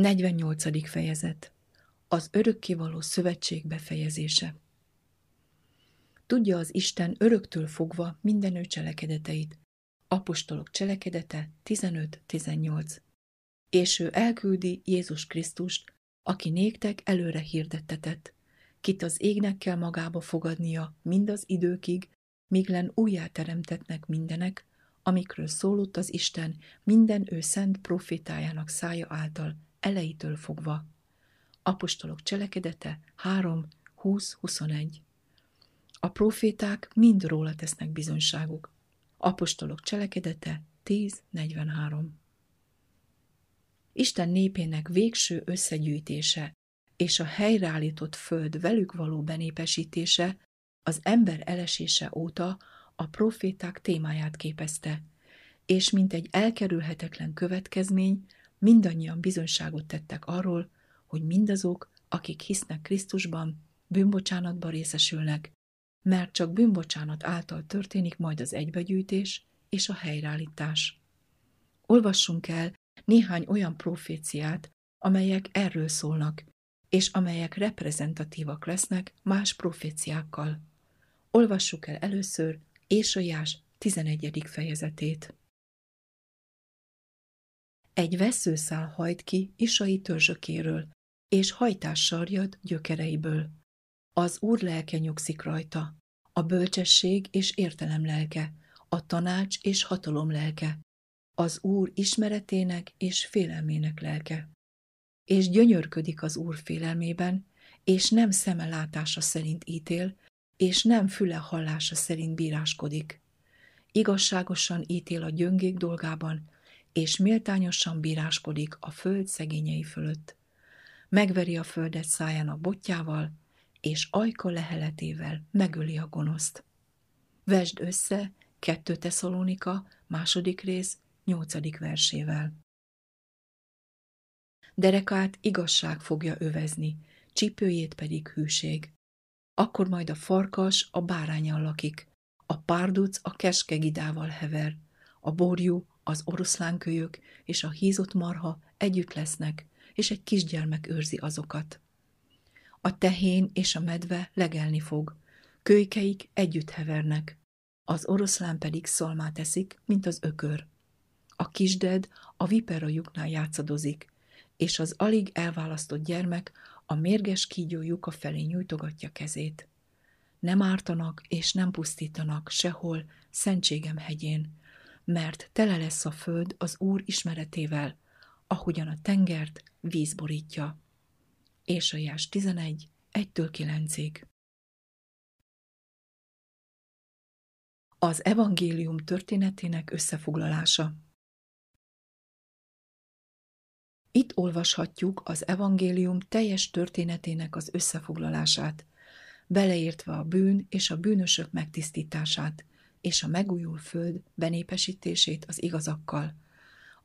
48. fejezet. Az örökkévaló szövetség befejezése. Tudja az Isten öröktől fogva minden ő cselekedeteit. Apostolok cselekedete 15-18. És ő elküldi Jézus Krisztust, aki néktek előre hirdettetett, kit az égnek kell magába fogadnia mindaz időkig, míg len újjá teremtetnek mindenek, amikről szólott az Isten minden ő szent profétájának szája által elejétől fogva. Apostolok cselekedete 3:20-21. A proféták mind róla tesznek bizonyságuk. Apostolok cselekedete 10:43. Isten népének végső összegyűjtése és a helyreállított föld velük való benépesítése az ember elesése óta a proféták témáját képezte, és mint egy elkerülhetetlen következmény mindannyian bizonyságot tettek arról, hogy mindazok, akik hisznek Krisztusban, bűnbocsánatba részesülnek, mert csak bűnbocsánat által történik majd az egybegyűjtés és a helyreállítás. Olvassunk el néhány olyan proféciát, amelyek erről szólnak, és amelyek reprezentatívak lesznek más proféciákkal. Olvassuk el először Ézsaiás 11. fejezetét. Egy vesszőszál hajt ki Isai törzsökéről, és hajtás sarjad gyökereiből. Az Úr lelke nyugszik rajta, a bölcsesség és értelem lelke, a tanács és hatalom lelke, az Úr ismeretének és félelmének lelke. És gyönyörködik az Úr félelmében, és nem szeme látása szerint ítél, és nem füle hallása szerint bíráskodik. Igazságosan ítél a gyöngék dolgában, és méltányosan bíráskodik a föld szegényei fölött. Megveri a földet szájának botjával, és ajka leheletével megöli a gonoszt. Vesd össze 2 Tesszalonika 2. rész 8. versével. Derekát igazság fogja övezni, csípőjét pedig hűség. Akkor majd a farkas a báránnyal lakik, a párduc a keskegidával hever, a borjú, az oroszlánkölyök és a hízott marha együtt lesznek, és egy kisgyermek őrzi azokat. A tehén és a medve legelni fog, kölykeik együtt hevernek, az oroszlán pedig szalmát eszik, mint az ökör. A kisded a vipera lyuknál játszadozik, és az alig elválasztott gyermek a mérges kígyó lyuka felé nyújtogatja kezét. Nem ártanak és nem pusztítanak sehol szentségem hegyén, mert tele lesz a föld az Úr ismeretével, ahogyan a tengert víz borítja. Ézsaiás 11, 1-9. Az evangélium történetének összefoglalása. Itt olvashatjuk az evangélium teljes történetének az összefoglalását, beleértve a bűn és a bűnösök megtisztítását, és a megújul föld benépesítését az igazakkal,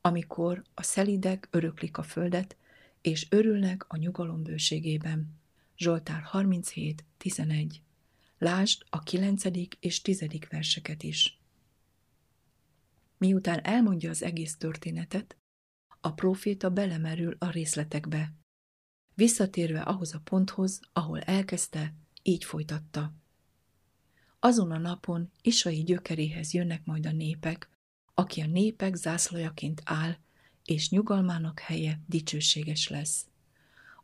amikor a szelidek öröklik a földet, és örülnek a nyugalom bőségében. Zsoltár 37.11. Lásd a 9. és 10. verseket is. Miután elmondja az egész történetet, a próféta belemerül a részletekbe. Visszatérve ahhoz a ponthoz, ahol elkezdte, így folytatta. Azon a napon Isai gyökeréhez jönnek majd a népek, aki a népek zászlajaként áll, és nyugalmának helye dicsőséges lesz.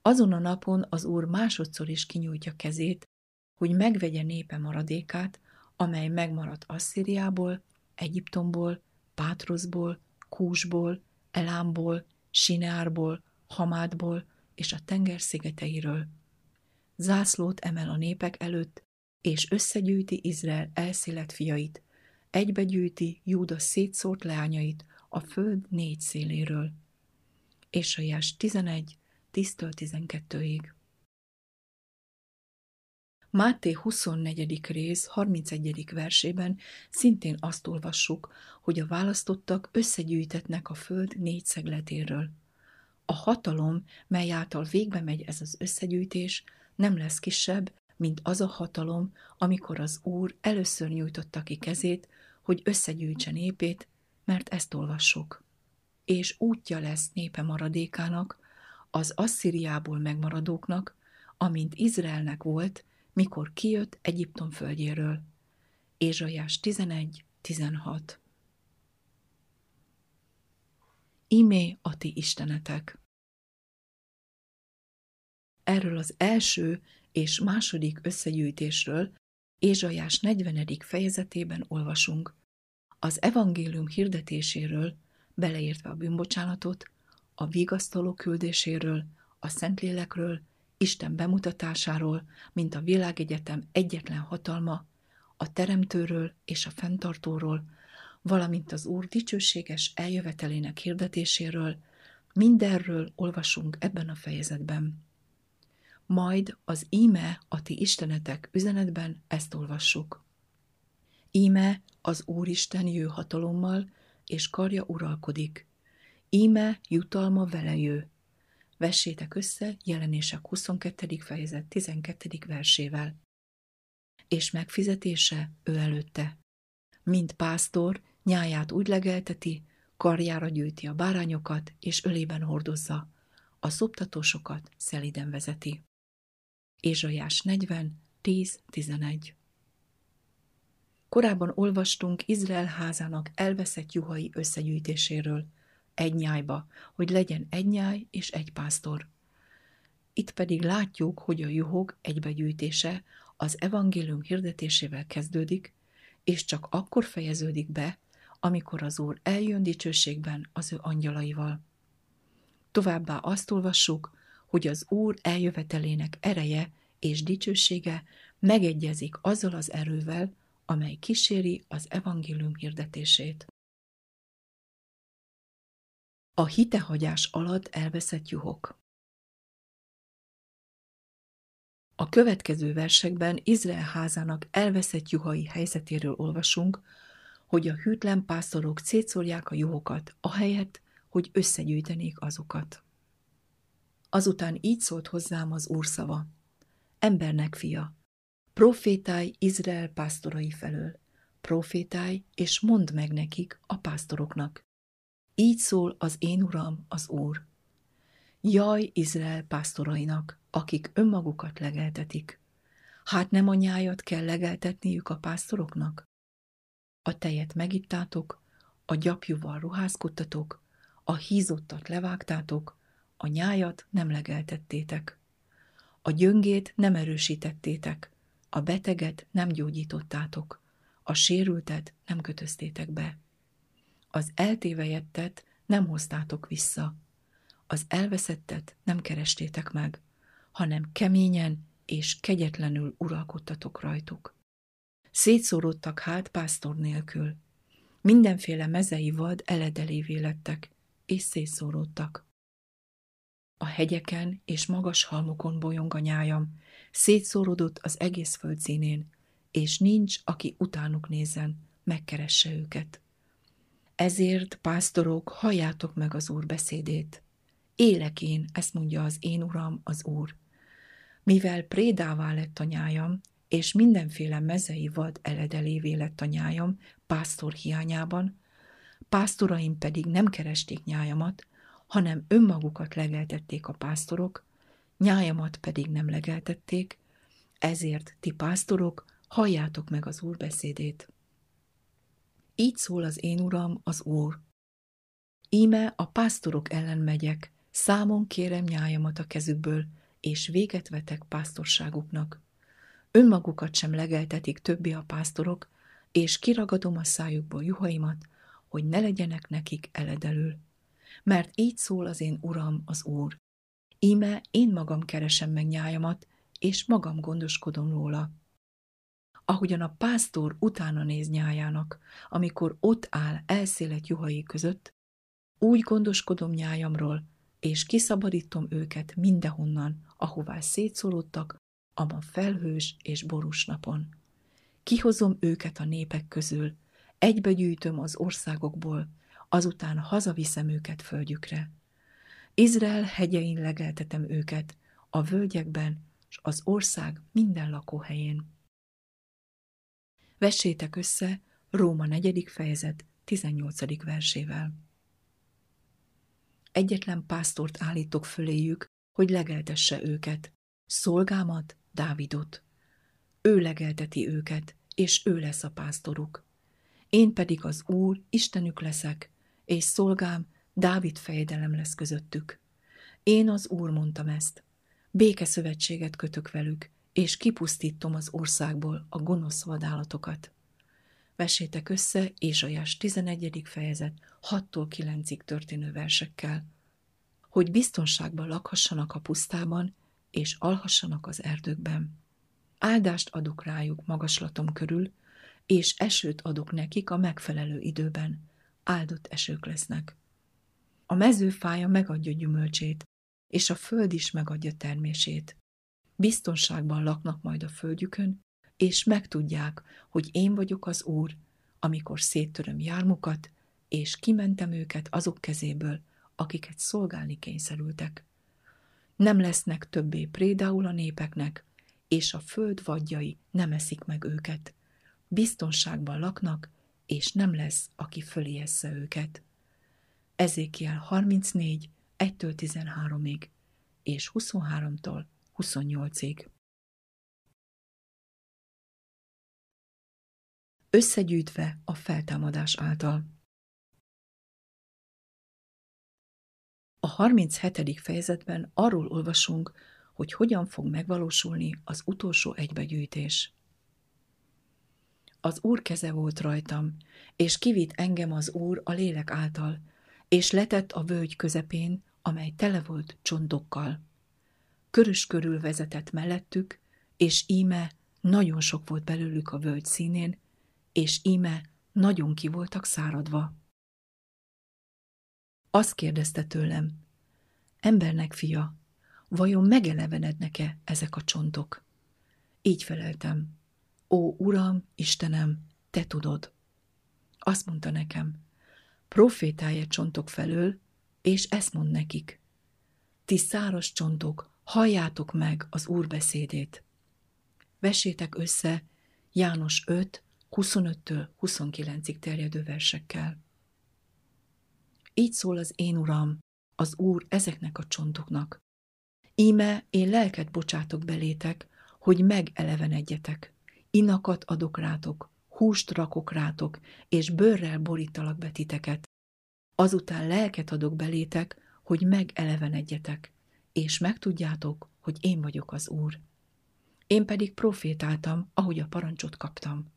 Azon a napon az Úr másodszor is kinyújtja kezét, hogy megvegye népe maradékát, amely megmaradt Asszíriából, Egyiptomból, Pátroszból, Kúsból, Elámból, Sineárból, Hamádból és a tenger szigeteiről. Zászlót emel a népek előtt, és összegyűjti Izrael elszélet fiait, egybegyűjti Júda szétszórt leányait a föld 4 széléről. Ézsaiás 11, 10-12-ig. Máté 24. rész 31. versében szintén azt olvassuk, hogy a választottak összegyűjtetnek a föld 4 szegletéről. A hatalom, mely által végbe megy ez az összegyűjtés, nem lesz kisebb, mint az a hatalom, amikor az Úr először nyújtotta ki kezét, hogy összegyűjtse népét, mert ezt olvassuk. És útja lesz népe maradékának, az Asszíriából megmaradóknak, amint Izraelnek volt, mikor kijött Egyiptom földjéről. Ézsaiás 11:16. Ímé a ti istenetek. Erről az első és második összegyűjtésről Ézsaiás 40. fejezetében olvasunk. Az evangélium hirdetéséről, beleértve a bűnbocsánatot, a vigasztaló küldéséről, a Szentlélekről, Isten bemutatásáról, mint a világegyetem egyetlen hatalma, a teremtőről és a fenntartóról, valamint az Úr dicsőséges eljövetelének hirdetéséről, mindenről olvasunk ebben a fejezetben. Majd az íme a ti istenetek üzenetben ezt olvassuk. Íme az Úristen jő hatalommal, és karja uralkodik. Íme jutalma vele jő. Vessétek össze Jelenések 22. fejezet 12. versével. És megfizetése ő előtte. Mint pásztor, nyáját úgy legelteti, karjára gyűjti a bárányokat, és ölében hordozza. A szoptatósokat szeliden vezeti. Ézsaiás 40:10-11. Korábban olvastunk Izrael házának elveszett juhai összegyűjtéséről, egy nyájba, hogy legyen egy nyáj és egy pásztor. Itt pedig látjuk, hogy a juhok egybegyűjtése az evangélium hirdetésével kezdődik, és csak akkor fejeződik be, amikor az Úr eljön dicsőségben az ő angyalaival. Továbbá azt olvassuk, hogy az Úr eljövetelének ereje és dicsősége megegyezik azzal az erővel, amely kíséri az evangélium hirdetését. A hitehagyás alatt elveszett juhok. A következő versekben Izrael házának elveszett juhai helyzetéről olvasunk, hogy a hűtlen pásztorok szétszórják a juhokat, ahelyett, hogy összegyűjtenék azokat. Azután így szólt hozzám az Úr szava. Embernek fia, profétálj Izrael pásztorai felől, profétálj és mondd meg nekik, a pásztoroknak. Így szól az én Uram, az Úr. Jaj Izrael pásztorainak, akik önmagukat legeltetik. Hát nem a nyájat kell legeltetniük a pásztoroknak? A tejet megittátok, a gyapjúval ruházkodtatok, a hízottat levágtátok, a nyájat nem legeltettétek. A gyöngét nem erősítettétek, a beteget nem gyógyítottátok, a sérültet nem kötöztétek be. Az eltévejettet nem hoztátok vissza, az elveszettet nem kerestétek meg, hanem keményen és kegyetlenül uralkodtatok rajtuk. Szétszórodtak hát pásztor nélkül, mindenféle mezei vad eledelévé lettek, és szétszóródtak. A hegyeken és magas halmokon bolyong a nyájam, szétszórodott az egész földszínén, és nincs, aki utánuk nézzen, megkeresse őket. Ezért, pásztorok, halljátok meg az Úr beszédét. Élek én, ezt mondja az én Uram, az Úr. Mivel prédává lett a nyájam, és mindenféle mezei vad eledelévé lett a nyájam pásztor hiányában, pásztoraim pedig nem keresték nyájamat, hanem önmagukat legeltették a pásztorok, nyájamat pedig nem legeltették, ezért ti pásztorok, halljátok meg az Úr beszédét. Így szól az én Uram, az Úr. Íme a pásztorok ellen megyek, számon kérem nyájamat a kezükből, és véget vetek pásztorságuknak. Önmagukat sem legeltetik többé a pásztorok, és kiragadom a szájukból juhaimat, hogy ne legyenek nekik eledelül. Mert így szól az én Uram, az Úr. Íme én magam keresem meg nyájamat, és magam gondoskodom róla. Ahogyan a pásztor utána néz nyájának, amikor ott áll elszélet juhai között, úgy gondoskodom nyájamról, és kiszabadítom őket mindenhonnan, ahová szétszórodtak, ama felhős és borús napon. Kihozom őket a népek közül, egybegyűjtöm az országokból, azután hazaviszem őket földjükre. Izrael hegyein legeltetem őket, a völgyekben s az ország minden lakóhelyén. Vessétek össze Róma 4. fejezet 18. versével. egyetlen pásztort állítok föléjük, hogy legeltesse őket, szolgámat, Dávidot. Ő legelteti őket, és ő lesz a pásztoruk. Én pedig az Úr, Istenük leszek, és szolgám, Dávid fejedelem lesz közöttük. Én az Úr mondtam ezt. Békeszövetséget kötök velük, és kipusztítom az országból a gonosz vadállatokat. Vessétek össze Ézsaiás 11. fejezet 6-tól 9-ig történő versekkel, hogy biztonságban lakhassanak a pusztában, és alhassanak az erdőkben. Áldást adok rájuk magaslatom körül, és esőt adok nekik a megfelelő időben. Áldott esők lesznek. A mezőfája megadja gyümölcsét, és a föld is megadja termését. Biztonságban laknak majd a földjükön, és megtudják, hogy én vagyok az Úr, amikor széttöröm jármukat, és kimentem őket azok kezéből, akiket szolgálni kényszerültek. Nem lesznek többé prédául a népeknek, és a föld vadjai nem eszik meg őket. Biztonságban laknak, és nem lesz, aki föléjessze őket. Ezékiel 34, 1-től 13-ig, és 23-tól 28-ig. Összegyűjtve a feltámadás által. A 37. fejezetben arról olvasunk, hogy hogyan fog megvalósulni az utolsó egybegyűjtés. Az Úr keze volt rajtam, és kivitt engem az Úr a lélek által, és letett a völgy közepén, amely tele volt csontokkal. Körös körül vezetett mellettük, és íme nagyon sok volt belőlük a völgy színén, és íme nagyon ki voltak száradva. Azt kérdezte tőlem, embernek fia, vajon megelevenednek-e ezek a csontok? Így feleltem, ó Uram, Istenem, te tudod. Azt mondta nekem, profétálj a csontok felől, és ezt mond nekik. Ti száraz csontok, halljátok meg az Úr beszédét. Vessétek össze János 5, 25-től 29-ig terjedő versekkel. Így szól az én Uram, az Úr ezeknek a csontoknak. Íme én lelket bocsátok belétek, hogy megelevenedjetek. Inakat adok rátok, húst rakok rátok, és bőrrel borítalak betiteket. Azután lelket adok belétek, hogy megelevenedjetek, és megtudjátok, hogy én vagyok az Úr. Én pedig profétáltam, ahogy a parancsot kaptam.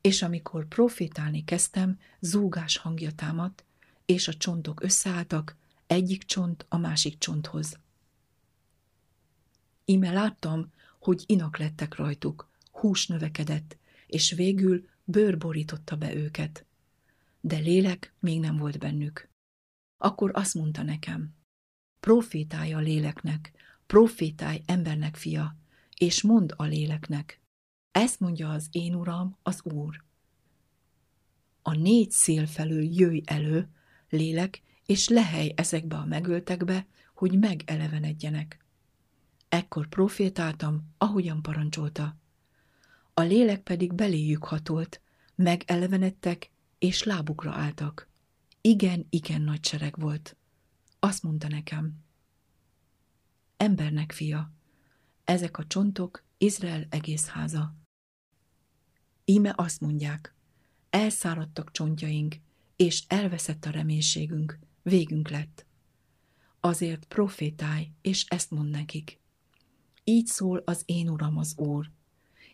És amikor profétálni kezdtem, zúgás hangja támadt, és a csontok összeálltak, egyik csont a másik csonthoz. Íme láttam, hogy inak lettek rajtuk, hús növekedett, és végül bőr borította be őket. De lélek még nem volt bennük. Akkor azt mondta nekem, profétálj a léleknek, profétálj embernek fia, és mondd a léleknek. Ezt mondja az én Uram, az Úr. A négy szél felől jöjj elő, lélek, és lehely ezekbe a megöltekbe, hogy megelevenedjenek. Ekkor profétáltam, ahogyan parancsolta. A lélek pedig beléjük hatolt, megelevenedtek, és lábukra álltak. Igen, igen nagy sereg volt. Azt mondta nekem, embernek fia, ezek a csontok Izrael egész háza. Íme azt mondják, elszáradtak csontjaink, és elveszett a reménységünk, végünk lett. Azért profétálj, és ezt mond nekik. Így szól az én Uram az Úr.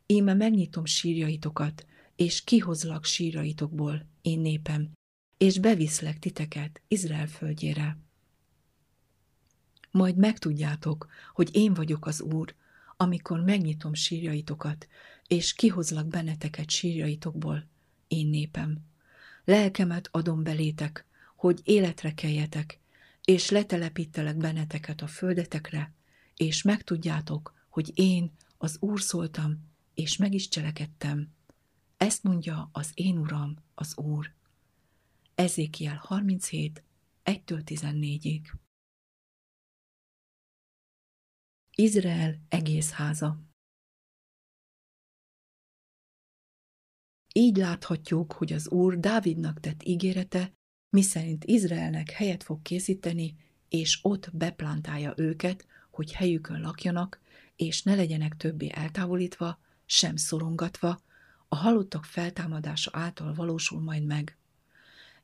Íme megnyitom sírjaitokat, és kihozlak sírjaitokból, én népem, és beviszlek titeket Izrael földjére. Majd megtudjátok, hogy én vagyok az Úr, amikor megnyitom sírjaitokat, és kihozlak benneteket sírjaitokból, én népem. Lelkemet adom belétek, hogy életre keljetek, és letelepítelek benneteket a földetekre, és megtudjátok, hogy én, az Úr szóltam, és meg is cselekedtem. Ezt mondja az én Uram, az Úr. Ezékiel 37, 1-től 14-ig. Izrael egész háza. Így láthatjuk, hogy az Úr Dávidnak tett ígérete miszerint Izraelnek helyet fog készíteni, és ott beplantálja őket, hogy helyükön lakjanak, és ne legyenek többé eltávolítva, sem szorongatva, a halottak feltámadása által valósul majd meg.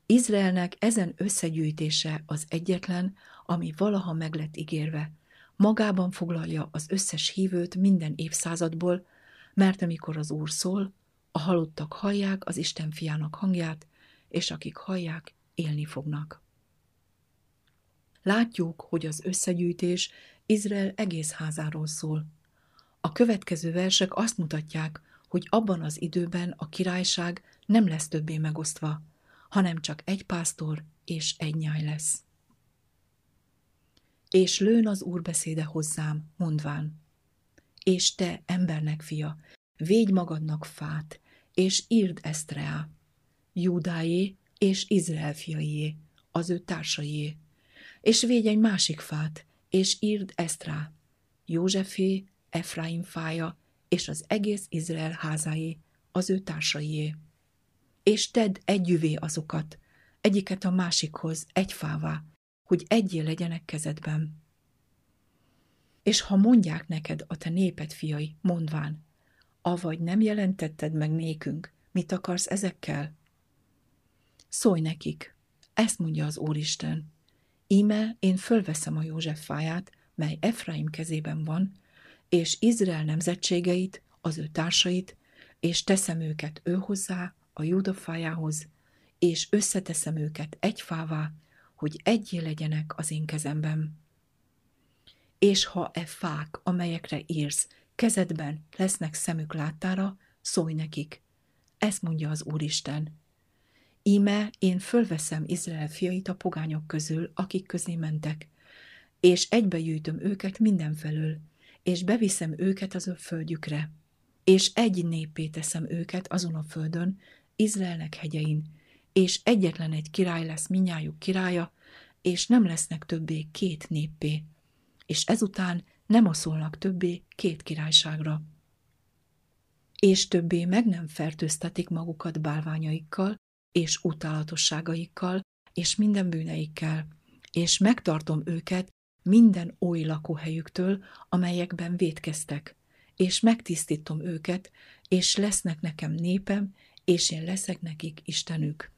Izraelnek ezen összegyűjtése az egyetlen, ami valaha meg lett ígérve. Magában foglalja az összes hívőt minden évszázadból, mert amikor az Úr szól, a halottak hallják az Isten fiának hangját, és akik hallják, élni fognak. Látjuk, hogy az összegyűjtés Izrael egész házáról szól. A következő versek azt mutatják, hogy abban az időben a királyság nem lesz többé megosztva, hanem csak egy pásztor és egy nyáj lesz. És lőn az Úr beszéde hozzám, mondván: és te, embernek fia, védj magadnak fát, és írd ezt rá, Júdáé és Izrael fiaié, az ő társaié, és védj egy másik fát, és írd ezt rá, Józsefé, Efraim fája, és az egész Izrael házáé, az ő társaié. És tedd együvé azokat, egyiket a másikhoz, egy fává, hogy egyé legyenek kezedben. És ha mondják neked a te néped fiai, mondván: avagy nem jelentetted meg nékünk, mit akarsz ezekkel? Szólj nekik, ezt mondja az Úristen: íme, én fölveszem a József fáját, mely Efraim kezében van, és Izrael nemzetségeit, az ő társait, és teszem őket őhozzá, a Júda fájához, és összeteszem őket egy fává, hogy egyé legyenek az én kezemben. És ha e fák, amelyekre írsz, kezedben lesznek szemük láttára, szólj nekik, ezt mondja az Úristen: íme, én fölveszem Izrael fiait a pogányok közül, akik közé mentek, és egybegyűjtöm őket mindenfelől, és beviszem őket az ő földjükre, és egy néppé teszem őket azon a földön, Izraelnek hegyein, és egyetlen egy király lesz mindnyájuk királya, és nem lesznek többé két néppé, és ezután nem oszolnak többé két királyságra. És többé meg nem fertőztetik magukat bálványaikkal, és utálatosságaikkal, és minden bűneikkel, és megtartom őket minden oly lakóhelyüktől, amelyekben vétkeztek, és megtisztítom őket, és lesznek nekem népem, és én leszek nekik Istenük.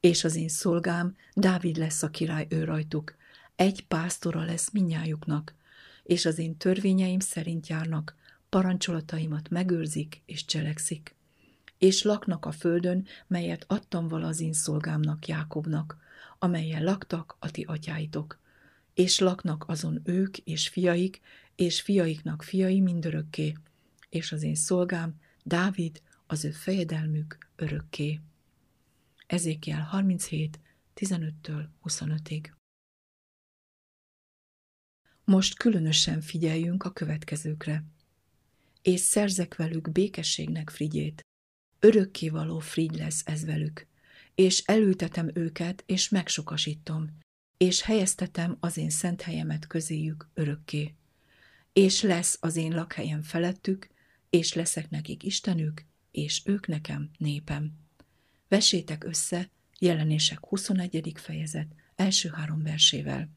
És az én szolgám, Dávid lesz a király ő rajtuk, egy pásztora lesz mindnyájuknak, és az én törvényeim szerint járnak, parancsolataimat megőrzik és cselekszik. És laknak a földön, melyet adtam vala az én szolgámnak, Jákobnak, amelyen laktak a ti atyáitok. És laknak azon ők és fiaiknak fiai mindörökké, és az én szolgám, Dávid, az ő fejedelmük örökké. Ezékiel 37, 15-től 25-ig. Most különösen figyeljünk a következőkre. És szerzek velük békességnek frigyét. Örökkévaló frigy lesz ez velük, és elültetem őket, és megsokasítom, és helyeztetem az én szent helyemet közéjük örökké. És lesz az én lakhelyem felettük, és leszek nekik Istenük, és ők nekem népem. Vessétek össze Jelenések 21. fejezet első 3 versével.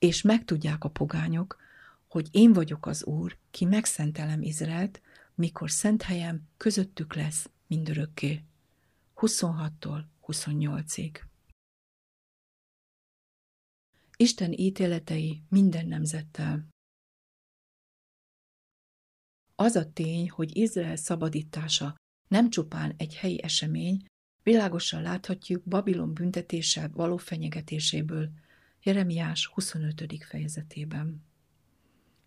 És megtudják a pogányok, hogy én vagyok az Úr, ki megszentelem Izraelt, mikor szent helyem közöttük lesz mindörökké. 26-tól 28-ig. Isten ítéletei minden nemzettel. Az a tény, hogy Izrael szabadítása nem csupán egy helyi esemény, világosan láthatjuk Babilon büntetéssel való fenyegetéséből, Jeremiás 25. fejezetében.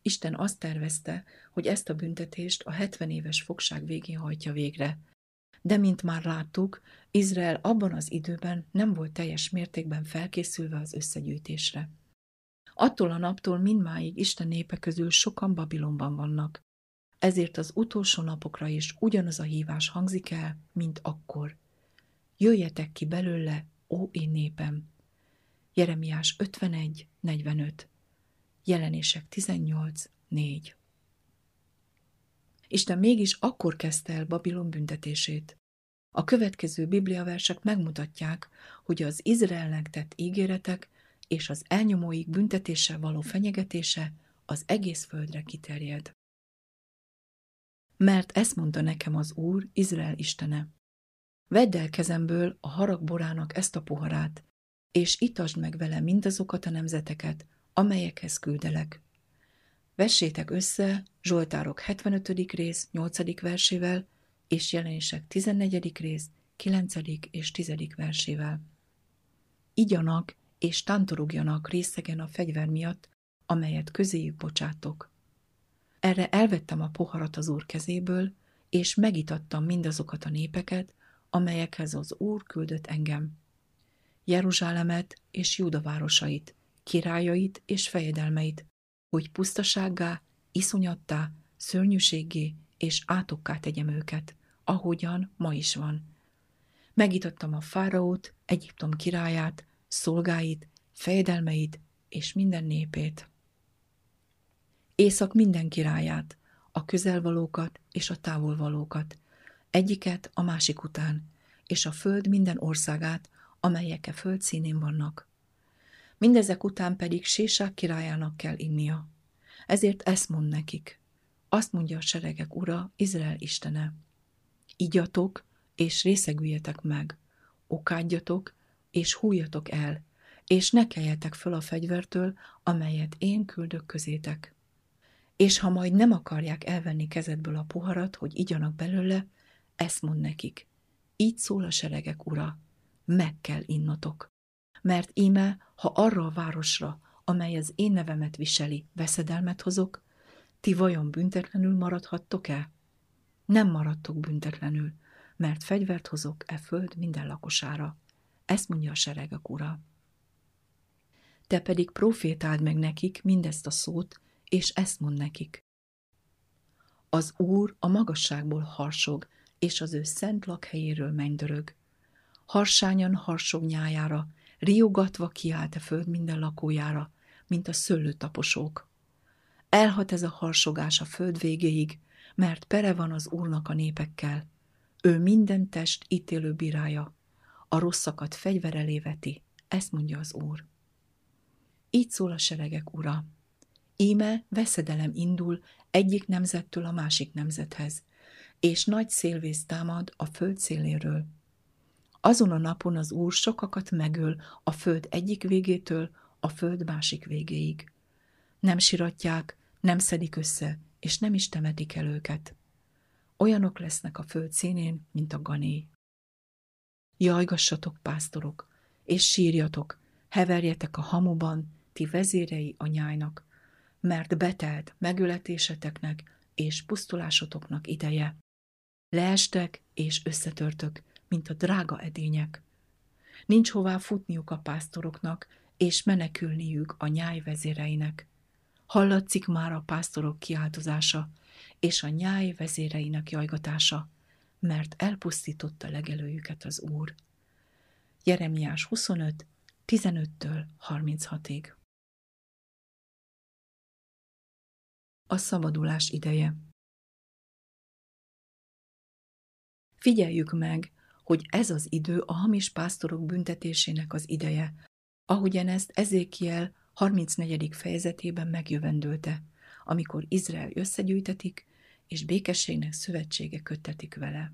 Isten azt tervezte, hogy ezt a büntetést a 70 éves fogság végén hajtja végre. De mint már láttuk, Izrael abban az időben nem volt teljes mértékben felkészülve az összegyűjtésre. Attól a naptól mindmáig Isten népe közül sokan Babilonban vannak. Ezért az utolsó napokra is ugyanaz a hívás hangzik el, mint akkor: jöjjetek ki belőle, ó én népem! Jeremiás 51, 45. Jelenések 18.4. Isten mégis akkor kezdte el Babilon büntetését. A következő bibliaversek megmutatják, hogy az Izraelnek tett ígéretek és az elnyomóik büntetéssel való fenyegetése az egész földre kiterjed. Mert ezt mondta nekem az Úr, Izrael Istene: vedd el kezemből a haragborának ezt a poharát, és itasd meg vele mindazokat a nemzeteket, amelyekhez küldelek. Vessétek össze Zsoltárok 75. rész 8. versével, és Jelenések 14. rész 9. és 10. versével. Igyanak és tántorogjanak részegen a fegyver miatt, amelyet közéjük bocsátok. Erre elvettem a poharat az Úr kezéből, és megitattam mindazokat a népeket, amelyekhez az Úr küldött engem: Jeruzsálemet és Júda városait, királyait és fejedelmeit, hogy pusztasággá, iszonyattá, szörnyűséggé és átokká tegyem őket, ahogyan ma is van. Megitattam a fáraót, Egyiptom királyát, szolgáit, fejedelmeit és minden népét. Észak minden királyát, a közelvalókat és a távolvalókat, egyiket a másik után, és a föld minden országát, amelyek a föld színén vannak. Mindezek után pedig Sésák királyának kell innia. Ezért ezt mond nekik: azt mondja a seregek Ura, Izrael Istene: igyatok és részegüljetek meg, okádjatok és hújjatok el, és ne keljetek föl a fegyvertől, amelyet én küldök közétek. És ha majd nem akarják elvenni kezedből a poharat, hogy igyanak belőle, ezt mond nekik: így szól a seregek Ura: meg kell innotok. Mert íme, ha arra a városra, amely az én nevemet viseli, veszedelmet hozok, ti vajon büntetlenül maradhattok-e? Nem maradtok büntetlenül, mert fegyvert hozok e föld minden lakosára. Ezt mondja a seregek Ura. Te pedig profétáld meg nekik mindezt a szót, és ezt mond nekik: az Úr a magasságból harsog, és az ő szent lakhelyéről mennydörög. Harsányan harsog nyájára, riogatva kiált a föld minden lakójára, mint a szőlőtaposók. Elhat ez a harsogás a föld végéig, mert pere van az Úrnak a népekkel. Ő minden test ítélő bírája, a rosszakat fegyver elé veti, ezt mondja az Úr. Így szól a seregek Ura: íme veszedelem indul egyik nemzettől a másik nemzethez, és nagy szélvész támad a föld széléről. Azon a napon az Úr sokakat megöl a föld egyik végétől a föld másik végéig. Nem siratják, nem szedik össze, és nem is temetik el őket. Olyanok lesznek a föld színén, mint a gané. Jajgassatok, pásztorok, és sírjatok, heverjetek a hamuban, ti vezérei a nyájnak, mert betelt megöletéseteknek és pusztulásotoknak ideje. Leestek és összetörtök, mint a drága edények. Nincs hová futniuk a pásztoroknak, és menekülniük a nyáj vezéreinek. Hallatszik már a pásztorok kiáltozása, és a nyáj vezéreinek jajgatása, mert elpusztította legelőjüket az Úr. Jeremiás 25, 15-től 36-ig. A szabadulás ideje. Figyeljük meg, hogy ez az idő a hamis pásztorok büntetésének az ideje, ahogyan ezt Ezékiel 34. fejezetében megjövendőlte, amikor Izrael összegyűjtetik, és békességnek szövetsége köttetik vele.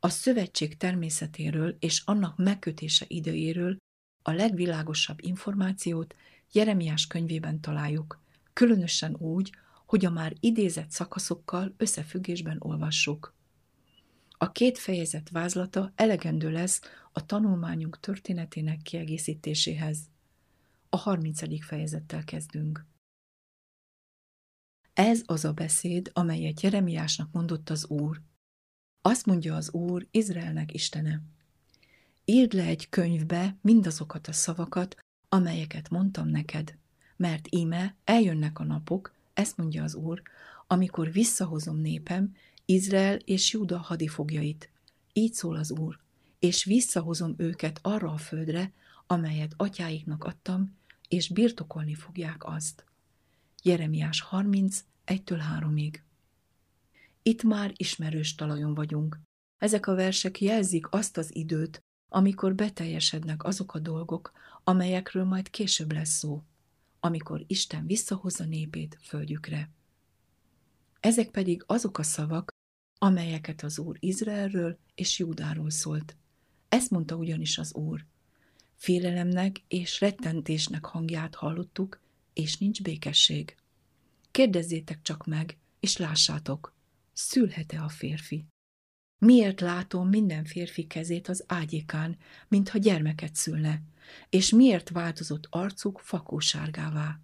A szövetség természetéről és annak megkötése idejéről a legvilágosabb információt Jeremiás könyvében találjuk, különösen úgy, hogy a már idézett szakaszokkal összefüggésben olvassuk. A két fejezet vázlata elegendő lesz a tanulmányunk történetének kiegészítéséhez. A 30. fejezettel kezdünk. Ez az a beszéd, amelyet Jeremiásnak mondott az Úr. Azt mondja az Úr, Izraelnek Istene: írd le egy könyvbe mindazokat a szavakat, amelyeket mondtam neked, mert íme eljönnek a napok, ezt mondja az Úr, amikor visszahozom népem, Izrael és Júda hadifogjait. Így szól az Úr: és visszahozom őket arra a földre, amelyet atyáiknak adtam, és birtokolni fogják azt. Jeremiás 30, 1-3-ig. Itt már ismerős talajon vagyunk, Ezek a versek jelzik azt az időt, amikor beteljesednek azok a dolgok, amelyekről majd később lesz szó, amikor Isten visszahozza népét földjükre. Ezek pedig azok a szavak, amelyeket az Úr Izraelről és Júdáról szólt. Ezt mondta ugyanis az Úr. Félelemnek és rettentésnek hangját hallottuk, és nincs békesség. Kérdezzétek csak meg, és lássátok, szülhet-e a férfi? Miért látom minden férfi kezét az ágyékán, mintha gyermeket szülne, és miért változott arcuk fakósárgává?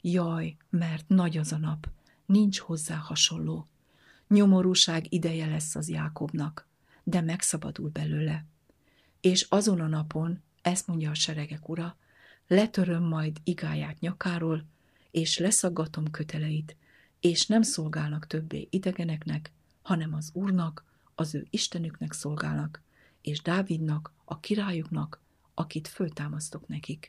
Jaj, mert nagy az a nap, nincs hozzá hasonló. Nyomorúság ideje lesz az Jákobnak, de megszabadul belőle. És azon a napon, ezt mondja a seregek ura, letöröm majd igáját nyakáról, és leszaggatom köteleit, és nem szolgálnak többé idegeneknek, hanem az Úrnak, az ő Istenüknek szolgálnak, és Dávidnak, a királyuknak, akit föltámasztok nekik.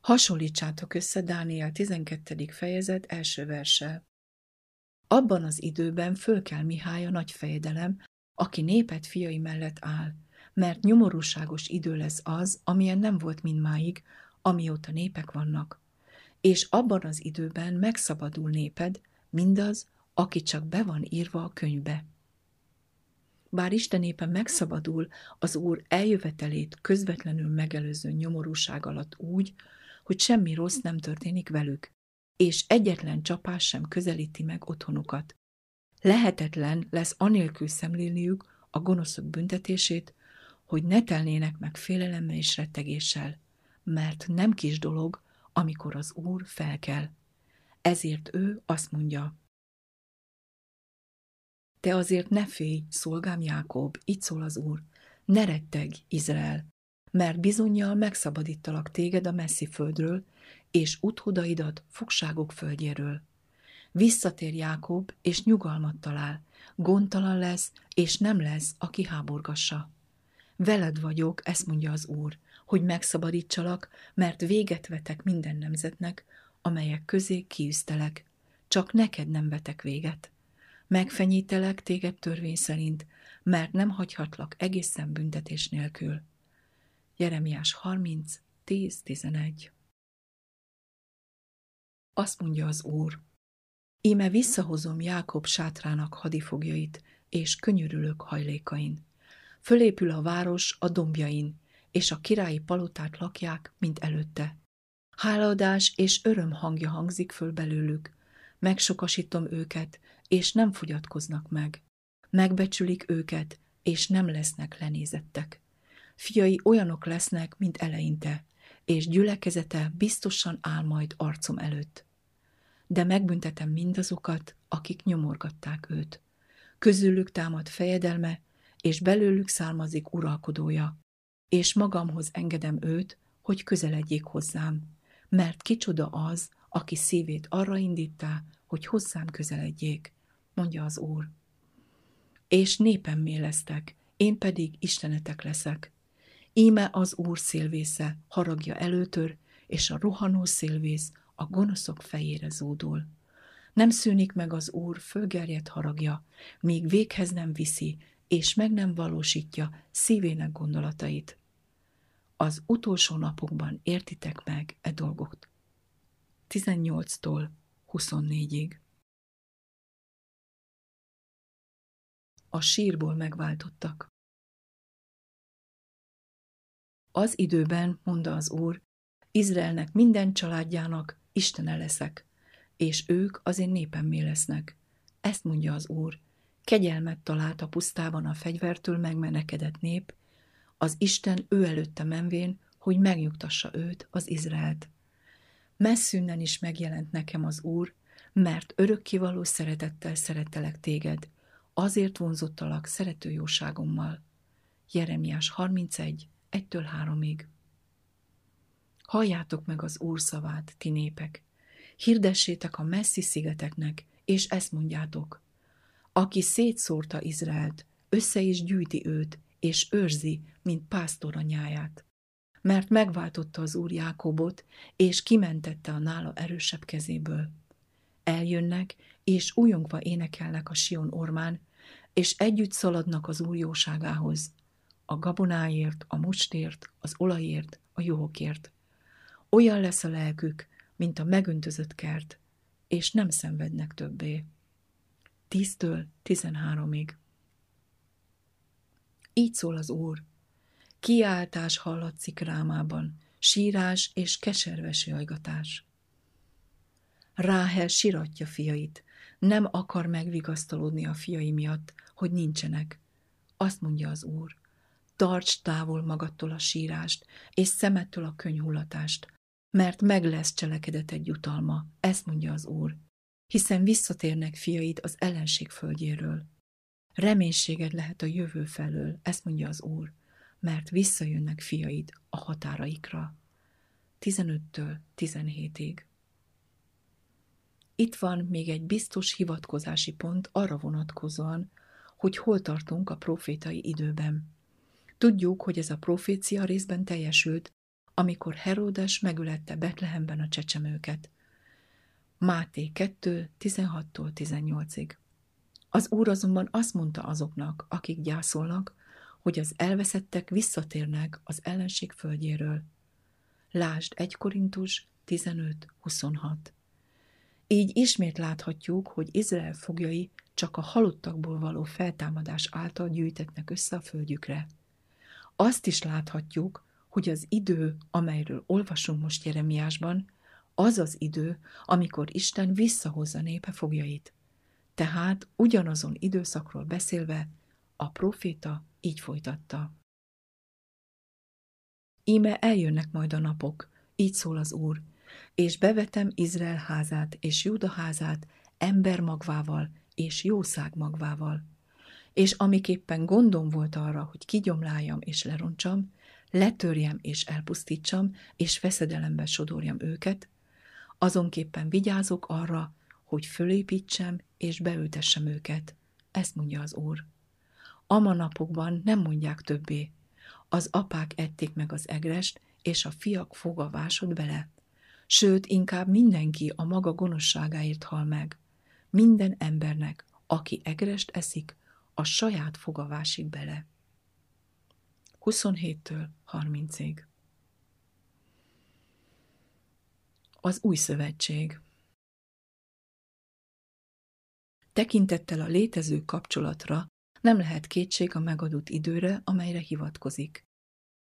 Hasonlítsátok össze Dániel 12. fejezet első verssel. Abban az időben föl kell Mihály a nagyfejedelem, aki néped fiai mellett áll, mert nyomorúságos idő lesz az, amilyen nem volt mindmáig, amióta népek vannak. És abban az időben megszabadul néped, mindaz, aki csak be van írva a könyvbe. Bár Isten népe megszabadul az Úr eljövetelét közvetlenül megelőző nyomorúság alatt úgy, hogy semmi rossz nem történik velük, és egyetlen csapás sem közelíti meg otthonukat. Lehetetlen lesz anélkül szemlélniük a gonoszok büntetését, hogy ne telnének meg félelemmel és rettegéssel, mert nem kis dolog, amikor az Úr felkel. Ezért ő azt mondja, te azért ne félj, szolgám Jákob, így szól az Úr, ne retteg, Izrael, mert bizonnyal megszabadítalak téged a messzi földről, és utódaidat fogságok földjéről. Visszatér Jákob, és nyugalmat talál, gondtalan lesz, és nem lesz, aki háborgassa. Veled vagyok, ezt mondja az Úr, hogy megszabadítsalak, mert véget vetek minden nemzetnek, amelyek közé kiűztelek. Csak neked nem vetek véget. Megfenyítelek téged törvény szerint, mert nem hagyhatlak egészen büntetés nélkül. Jeremiás 30, 10-11. Azt mondja az Úr, íme visszahozom Jákob sátrának hadifogjait és könyörülök hajlékain. Fölépül a város a dombjain, és a királyi palotát lakják, mint előtte. Hálaadás és öröm hangja hangzik föl belőlük. Megsokasítom őket, és nem fogyatkoznak meg. Megbecsülik őket, és nem lesznek lenézettek. Fiai olyanok lesznek, mint eleinte, és gyülekezete biztosan áll majd arcom előtt. De megbüntetem mindazokat, akik nyomorgatták őt. Közülük támad fejedelme, és belőlük származik uralkodója, és magamhoz engedem őt, hogy közeledjék hozzám, mert kicsoda az, aki szívét arra indíttá, hogy hozzám közeledjék, mondja az Úr. És népemmé lesztek, én pedig Istenetek leszek. Íme az Úr szélvésze haragja előtör, és a rohanó szélvész a gonoszok fejére zúdul. Nem szűnik meg az Úr fölgerjedt haragja, míg véghez nem viszi, és meg nem valósítja szívének gondolatait. Az utolsó napokban értitek meg e dolgot. 18-tól 24-ig. A sírból megváltottak. Az időben, mondta az Úr, Izraelnek minden családjának Istene leszek, és ők az én népemmé lesznek. Ezt mondja az Úr, kegyelmet talált a pusztában a fegyvertől megmenekedett nép, az Isten ő előtte menvén, hogy megnyugtassa őt, az Izraelt. Messzünnen is megjelent nekem az Úr, mert örökkivaló szeretettel szerettelek téged, azért vonzottalak szerető jóságommal. Jeremiás 31, 1-3-ig. Halljátok meg az Úr szavát, ti népek! Hirdessétek a messzi szigeteknek, és ezt mondjátok. Aki szétszórta Izraelt, össze is gyűjti őt, és őrzi, mint pásztor anyáját. Mert megváltotta az Úr Jákobot, és kimentette a nála erősebb kezéből. Eljönnek, és újongva énekelnek a Sion ormán, és együtt szaladnak az Úr jóságához, a gabonáért, a mustért, az olajért, a juhokért. Olyan lesz a lelkük, mint a megöntözött kert, és nem szenvednek többé. 10-től 13-ig. Így szól az Úr. Kiáltás hallatszik Rámában, sírás és keserves jajgatás. Ráhel siratja fiait, nem akar megvigasztalódni a fiai miatt, hogy nincsenek. Azt mondja az Úr, tarts távol magadtól a sírást, és szemedtől a könyhullatást, mert meg lesz cselekedeted jutalma, ezt mondja az Úr, hiszen visszatérnek fiaid az ellenség földjéről. Reménységed lehet a jövő felől, ezt mondja az Úr, mert visszajönnek fiaid a határaikra. 15-től 17-ig. Itt van még egy biztos hivatkozási pont arra vonatkozóan, hogy hol tartunk a profétai időben. Tudjuk, hogy ez a profécia részben teljesült, amikor Heródes megölette Betlehemben a csecsemőket. Máté 2-16-18-ig. Az Úr azonban azt mondta azoknak, akik gyászolnak, hogy az elveszettek visszatérnek az ellenség földjéről. Lásd 1 Korintus 15-26. Így ismét láthatjuk, hogy Izrael fogjai csak a halottakból való feltámadás által gyűjtetnek össze a földjükre. Azt is láthatjuk, hogy az idő, amelyről olvasunk most Jeremiásban, az az idő, amikor Isten visszahozza népe fogjait. Tehát ugyanazon időszakról beszélve a proféta így folytatta. Íme eljönnek majd a napok, így szól az Úr, és bevetem Izrael házát és Júda házát embermagvával és jószágmagvával. És amiképpen gondom volt arra, hogy kigyomláljam és lerontsam, letörjem és elpusztítsam, és veszedelembe sodorjam őket, azonképpen vigyázok arra, hogy fölépítsem és beültessem őket. Ezt mondja az Úr. Ama napokban nem mondják többé. Az apák ették meg az egrest, és a fiak foga vásod bele. Sőt, inkább mindenki a maga gonoszságáért hal meg. Minden embernek, aki egrest eszik, a saját foga vásik bele. 27-től 30-ig. Az új szövetség. Tekintettel a létező kapcsolatra nem lehet kétség a megadott időre, amelyre hivatkozik.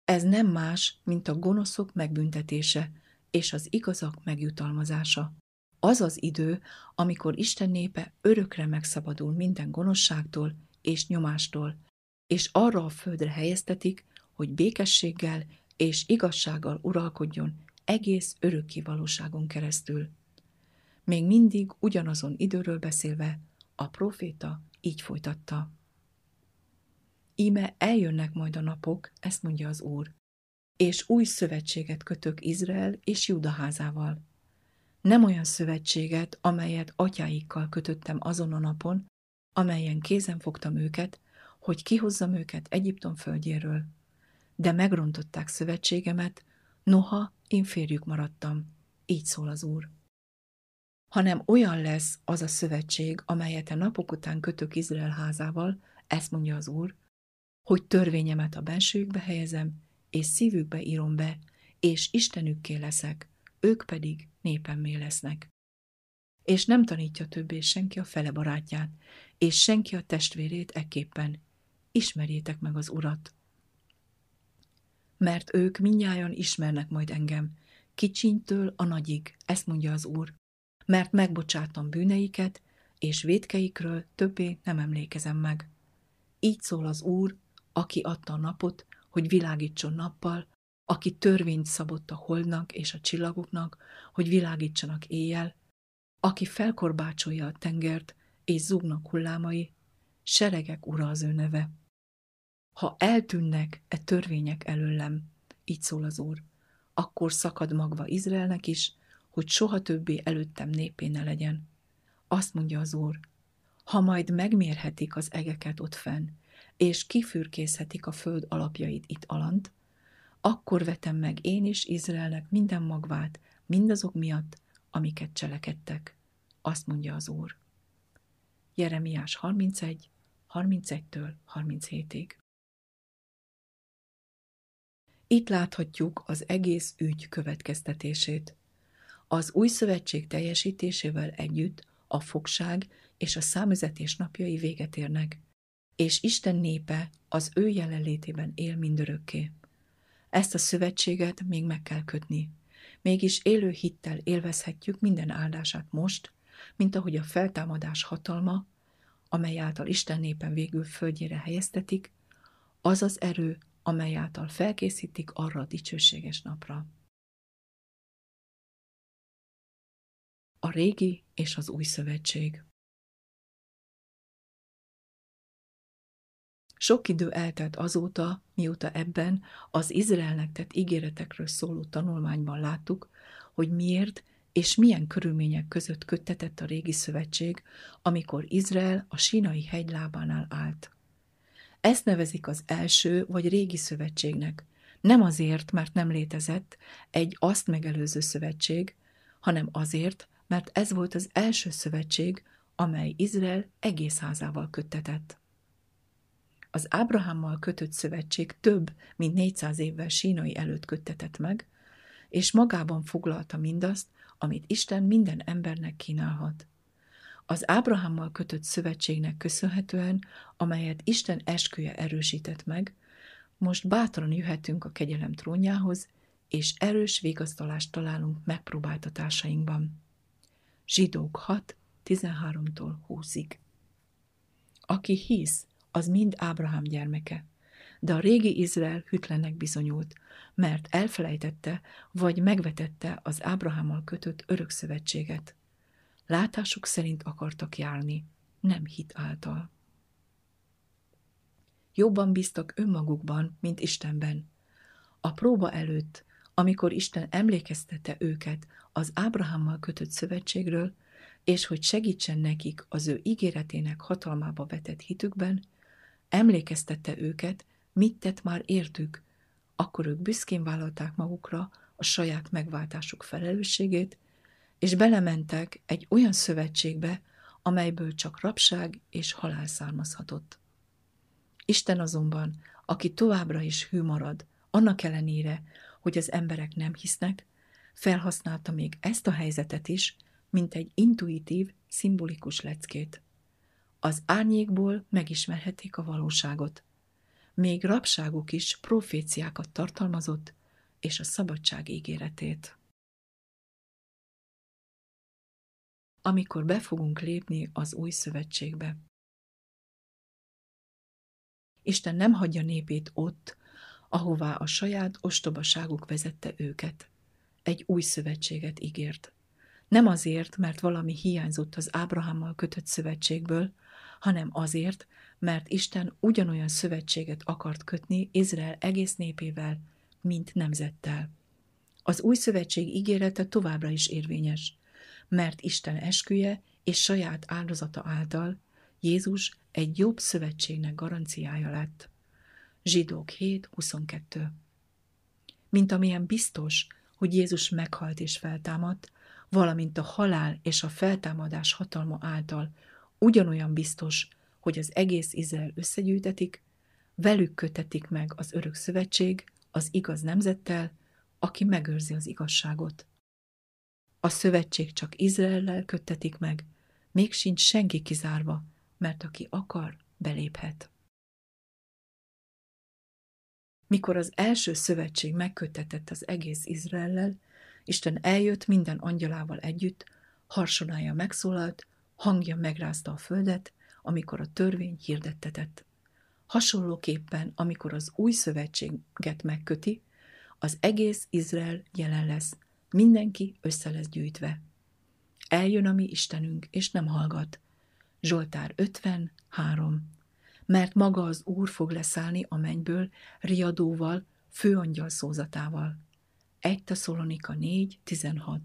Ez nem más, mint a gonoszok megbüntetése és az igazak megjutalmazása. Az az idő, amikor Isten népe örökre megszabadul minden gonoszságtól és nyomástól, és arra a földre helyeztetik, hogy békességgel és igazsággal uralkodjon egész örökké valóságon keresztül. Még mindig ugyanazon időről beszélve a proféta így folytatta. Íme eljönnek majd a napok, ezt mondja az Úr, és új szövetséget kötök Izrael és Júda házával. Nem olyan szövetséget, amelyet atyáikkal kötöttem azon a napon, amelyen kézen fogtam őket, hogy kihozzam őket Egyiptom földjéről. De megrontották szövetségemet, noha én férjük maradtam, így szól az Úr. Hanem olyan lesz az a szövetség, amelyet a napok után kötök Izrael házával, ezt mondja az Úr, hogy törvényemet a bensőjükbe helyezem, és szívükbe írom be, és Istenükké leszek, ők pedig népemmé lesznek. És nem tanítja többé senki a fele barátját, és senki a testvérét ekképpen. Ismerjétek meg az Urat. Mert ők mindnyájan ismernek majd engem, kicsinytől a nagyig, ezt mondja az Úr, mert megbocsátom bűneiket, és vétkeikről többé nem emlékezem meg. Így szól az Úr, aki adta a napot, hogy világítson nappal, aki törvényt szabott a holdnak és a csillagoknak, hogy világítsanak éjjel, aki felkorbácsolja a tengert, és zúgnak hullámai, seregek ura az ő neve. Ha eltűnnek e törvények előlem, így szól az Úr, akkor szakad magva Izraelnek is, hogy soha többé előttem népé ne legyen. Azt mondja az Úr, ha majd megmérhetik az egeket ott fenn, és kifürkészhetik a föld alapjait itt alant, akkor vetem meg én is Izraelnek minden magvát, mindazok miatt, amiket cselekedtek. Azt mondja az Úr. Jeremiás 31, 31-től 37-ig. Itt láthatjuk az egész ügy következtetését. Az új szövetség teljesítésével együtt a fogság és a számüzetés napjai véget érnek, és Isten népe az ő jelenlétében él mindörökké. Ezt a szövetséget még meg kell kötni. Mégis élő hittel élvezhetjük minden áldását most, mint ahogy a feltámadás hatalma, amely által Isten népen végül földjére helyeztetik, az az erő, amely által felkészítik arra a dicsőséges napra. A régi és az új szövetség. Sok idő eltelt azóta, mióta ebben az Izraelnek tett ígéretekről szóló tanulmányban láttuk, hogy miért és milyen körülmények között köttetett a régi szövetség, amikor Izrael a Sínai hegy lábánál állt. Ezt nevezik az első vagy régi szövetségnek, nem azért, mert nem létezett egy azt megelőző szövetség, hanem azért, mert ez volt az első szövetség, amely Izrael egész házával köttetett. Az Ábrahámmal kötött szövetség több, mint 400 évvel Sínai előtt köttetett meg, és magában foglalta mindazt, amit Isten minden embernek kínálhat. Az Ábrahámmal kötött szövetségnek köszönhetően, amelyet Isten esküje erősített meg, most bátran jöhetünk a kegyelem trónjához, és erős vigasztalást találunk megpróbáltatásainkban. Zsidók 6, 13-tól 20-ig. Aki hisz, az mind Ábrahám gyermeke, de a régi Izrael hűtlennek bizonyult, mert elfelejtette vagy megvetette az Ábrahámmal kötött örökszövetséget. Látásuk szerint akartak járni, nem hit által. Jobban bíztak önmagukban, mint Istenben. A próba előtt, amikor Isten emlékeztette őket az Ábrahámmal kötött szövetségről, és hogy segítsen nekik az ő ígéretének hatalmába vetett hitükben, emlékeztette őket, mit tett már értük, akkor ők büszkén vállalták magukra a saját megváltásuk felelősségét, és belementek egy olyan szövetségbe, amelyből csak rabság és halál származhatott. Isten azonban, aki továbbra is hű marad, annak ellenére, hogy az emberek nem hisznek, felhasználta még ezt a helyzetet is, mint egy intuitív, szimbolikus leckét. Az árnyékból megismerhetik a valóságot. Még rabságuk is proféciákat tartalmazott, és a szabadság ígéretét. Amikor be fogunk lépni az új szövetségbe. Isten nem hagyja népét ott, ahová a saját ostobaságuk vezette őket. Egy új szövetséget ígért. Nem azért, mert valami hiányzott az Ábrahámmal kötött szövetségből, hanem azért, mert Isten ugyanolyan szövetséget akart kötni Izrael egész népével, mint nemzettel. Az új szövetség ígérete továbbra is érvényes, mert Isten esküje és saját áldozata által Jézus egy jobb szövetségnek garanciája lett. Zsidók 7.22. Mint amilyen biztos, hogy Jézus meghalt és feltámadt, valamint a halál és a feltámadás hatalma által ugyanolyan biztos, hogy az egész Izrael összegyűjtetik, velük kötetik meg az örök szövetség, az igaz nemzettel, aki megőrzi az igazságot. A szövetség csak Izraellel köttetik meg, még sincs senki kizárva, mert aki akar, beléphet. Mikor az első szövetség megköttetett az egész Izraellel, Isten eljött minden angyalával együtt, harsonája megszólalt, hangja megrázta a földet, amikor a törvény hirdettetett. Hasonlóképpen, amikor az új szövetséget megköti, az egész Izrael jelen lesz, mindenki össze lesz gyűjtve. Eljön a mi Istenünk, és nem hallgat. Zsoltár 53. Mert maga az Úr fog leszállni a mennyből, riadóval, főangyal szózatával. 1 Thessalonika 4.16.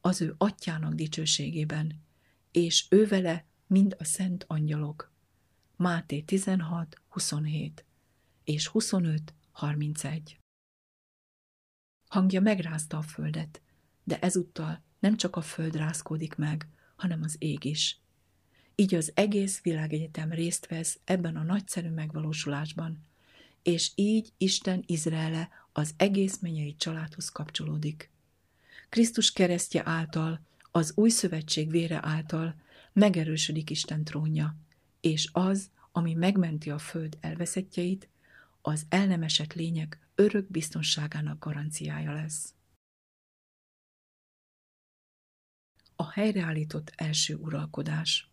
Az ő atyának dicsőségében, és ő vele mind a szent angyalok. Máté 16.27 és 25.31. Hangja megrázta a földet, de ezúttal nem csak a föld rázkódik meg, hanem az ég is. Így az egész világegyetem részt vesz ebben a nagyszerű megvalósulásban, és így Isten Izraele az egész mennyei családhoz kapcsolódik. Krisztus keresztje által, az új szövetség vére által megerősödik Isten trónja, és az, ami megmenti a föld elveszettjeit, az el nem esett lények örök biztonságának garanciája lesz. A helyreállított első uralkodás.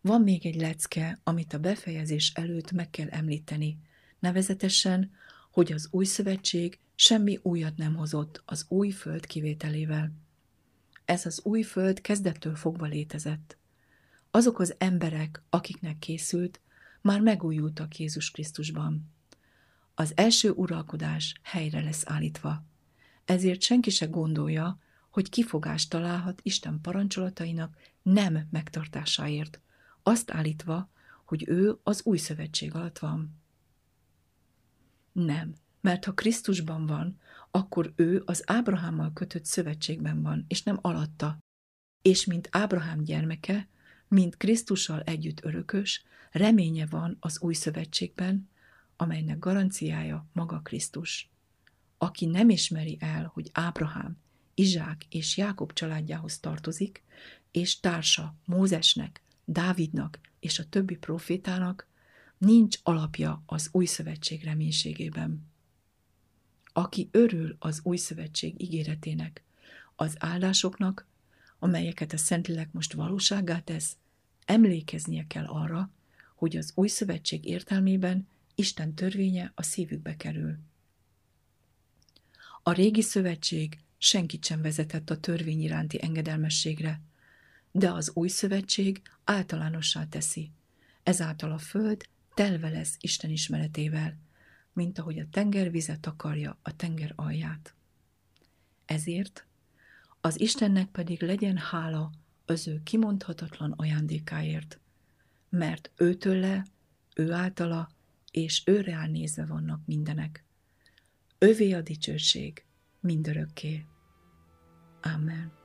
Van még egy lecke, amit a befejezés előtt meg kell említeni, nevezetesen, hogy az új szövetség semmi újat nem hozott az új föld kivételével. Ez az új föld kezdettől fogva létezett. Azok az emberek, akiknek készült, már megújultak Jézus Krisztusban. Az első uralkodás helyre lesz állítva. Ezért senki se gondolja, hogy kifogást találhat Isten parancsolatainak nem megtartásáért, azt állítva, hogy ő az új szövetség alatt van. Nem, mert ha Krisztusban van, akkor ő az Ábrahámmal kötött szövetségben van, és nem alatta. És mint Ábrahám gyermeke, mint Krisztussal együtt örökös, reménye van az új szövetségben, amelynek garanciája maga Krisztus. Aki nem ismeri el, hogy Ábrahám, Izsák és Jákob családjához tartozik, és társa Mózesnek, Dávidnak és a többi profétának, nincs alapja az új szövetség reménységében. Aki örül az új szövetség ígéretének, az áldásoknak, amelyeket a Szentlélek most valósággá tesz, emlékeznie kell arra, hogy az új szövetség értelmében Isten törvénye a szívükbe kerül. A régi szövetség senkit sem vezetett a törvény iránti engedelmességre, de az új szövetség általánossá teszi. Ezáltal a föld telve lesz Isten ismeretével, mint ahogy a tenger vize takarja a tenger alját. Ezért az Istennek pedig legyen hála az ő kimondhatatlan ajándékáért, mert őtőle, ő általa és őre ránézve vannak mindenek. Övé a dicsőség mindörökké. Amen.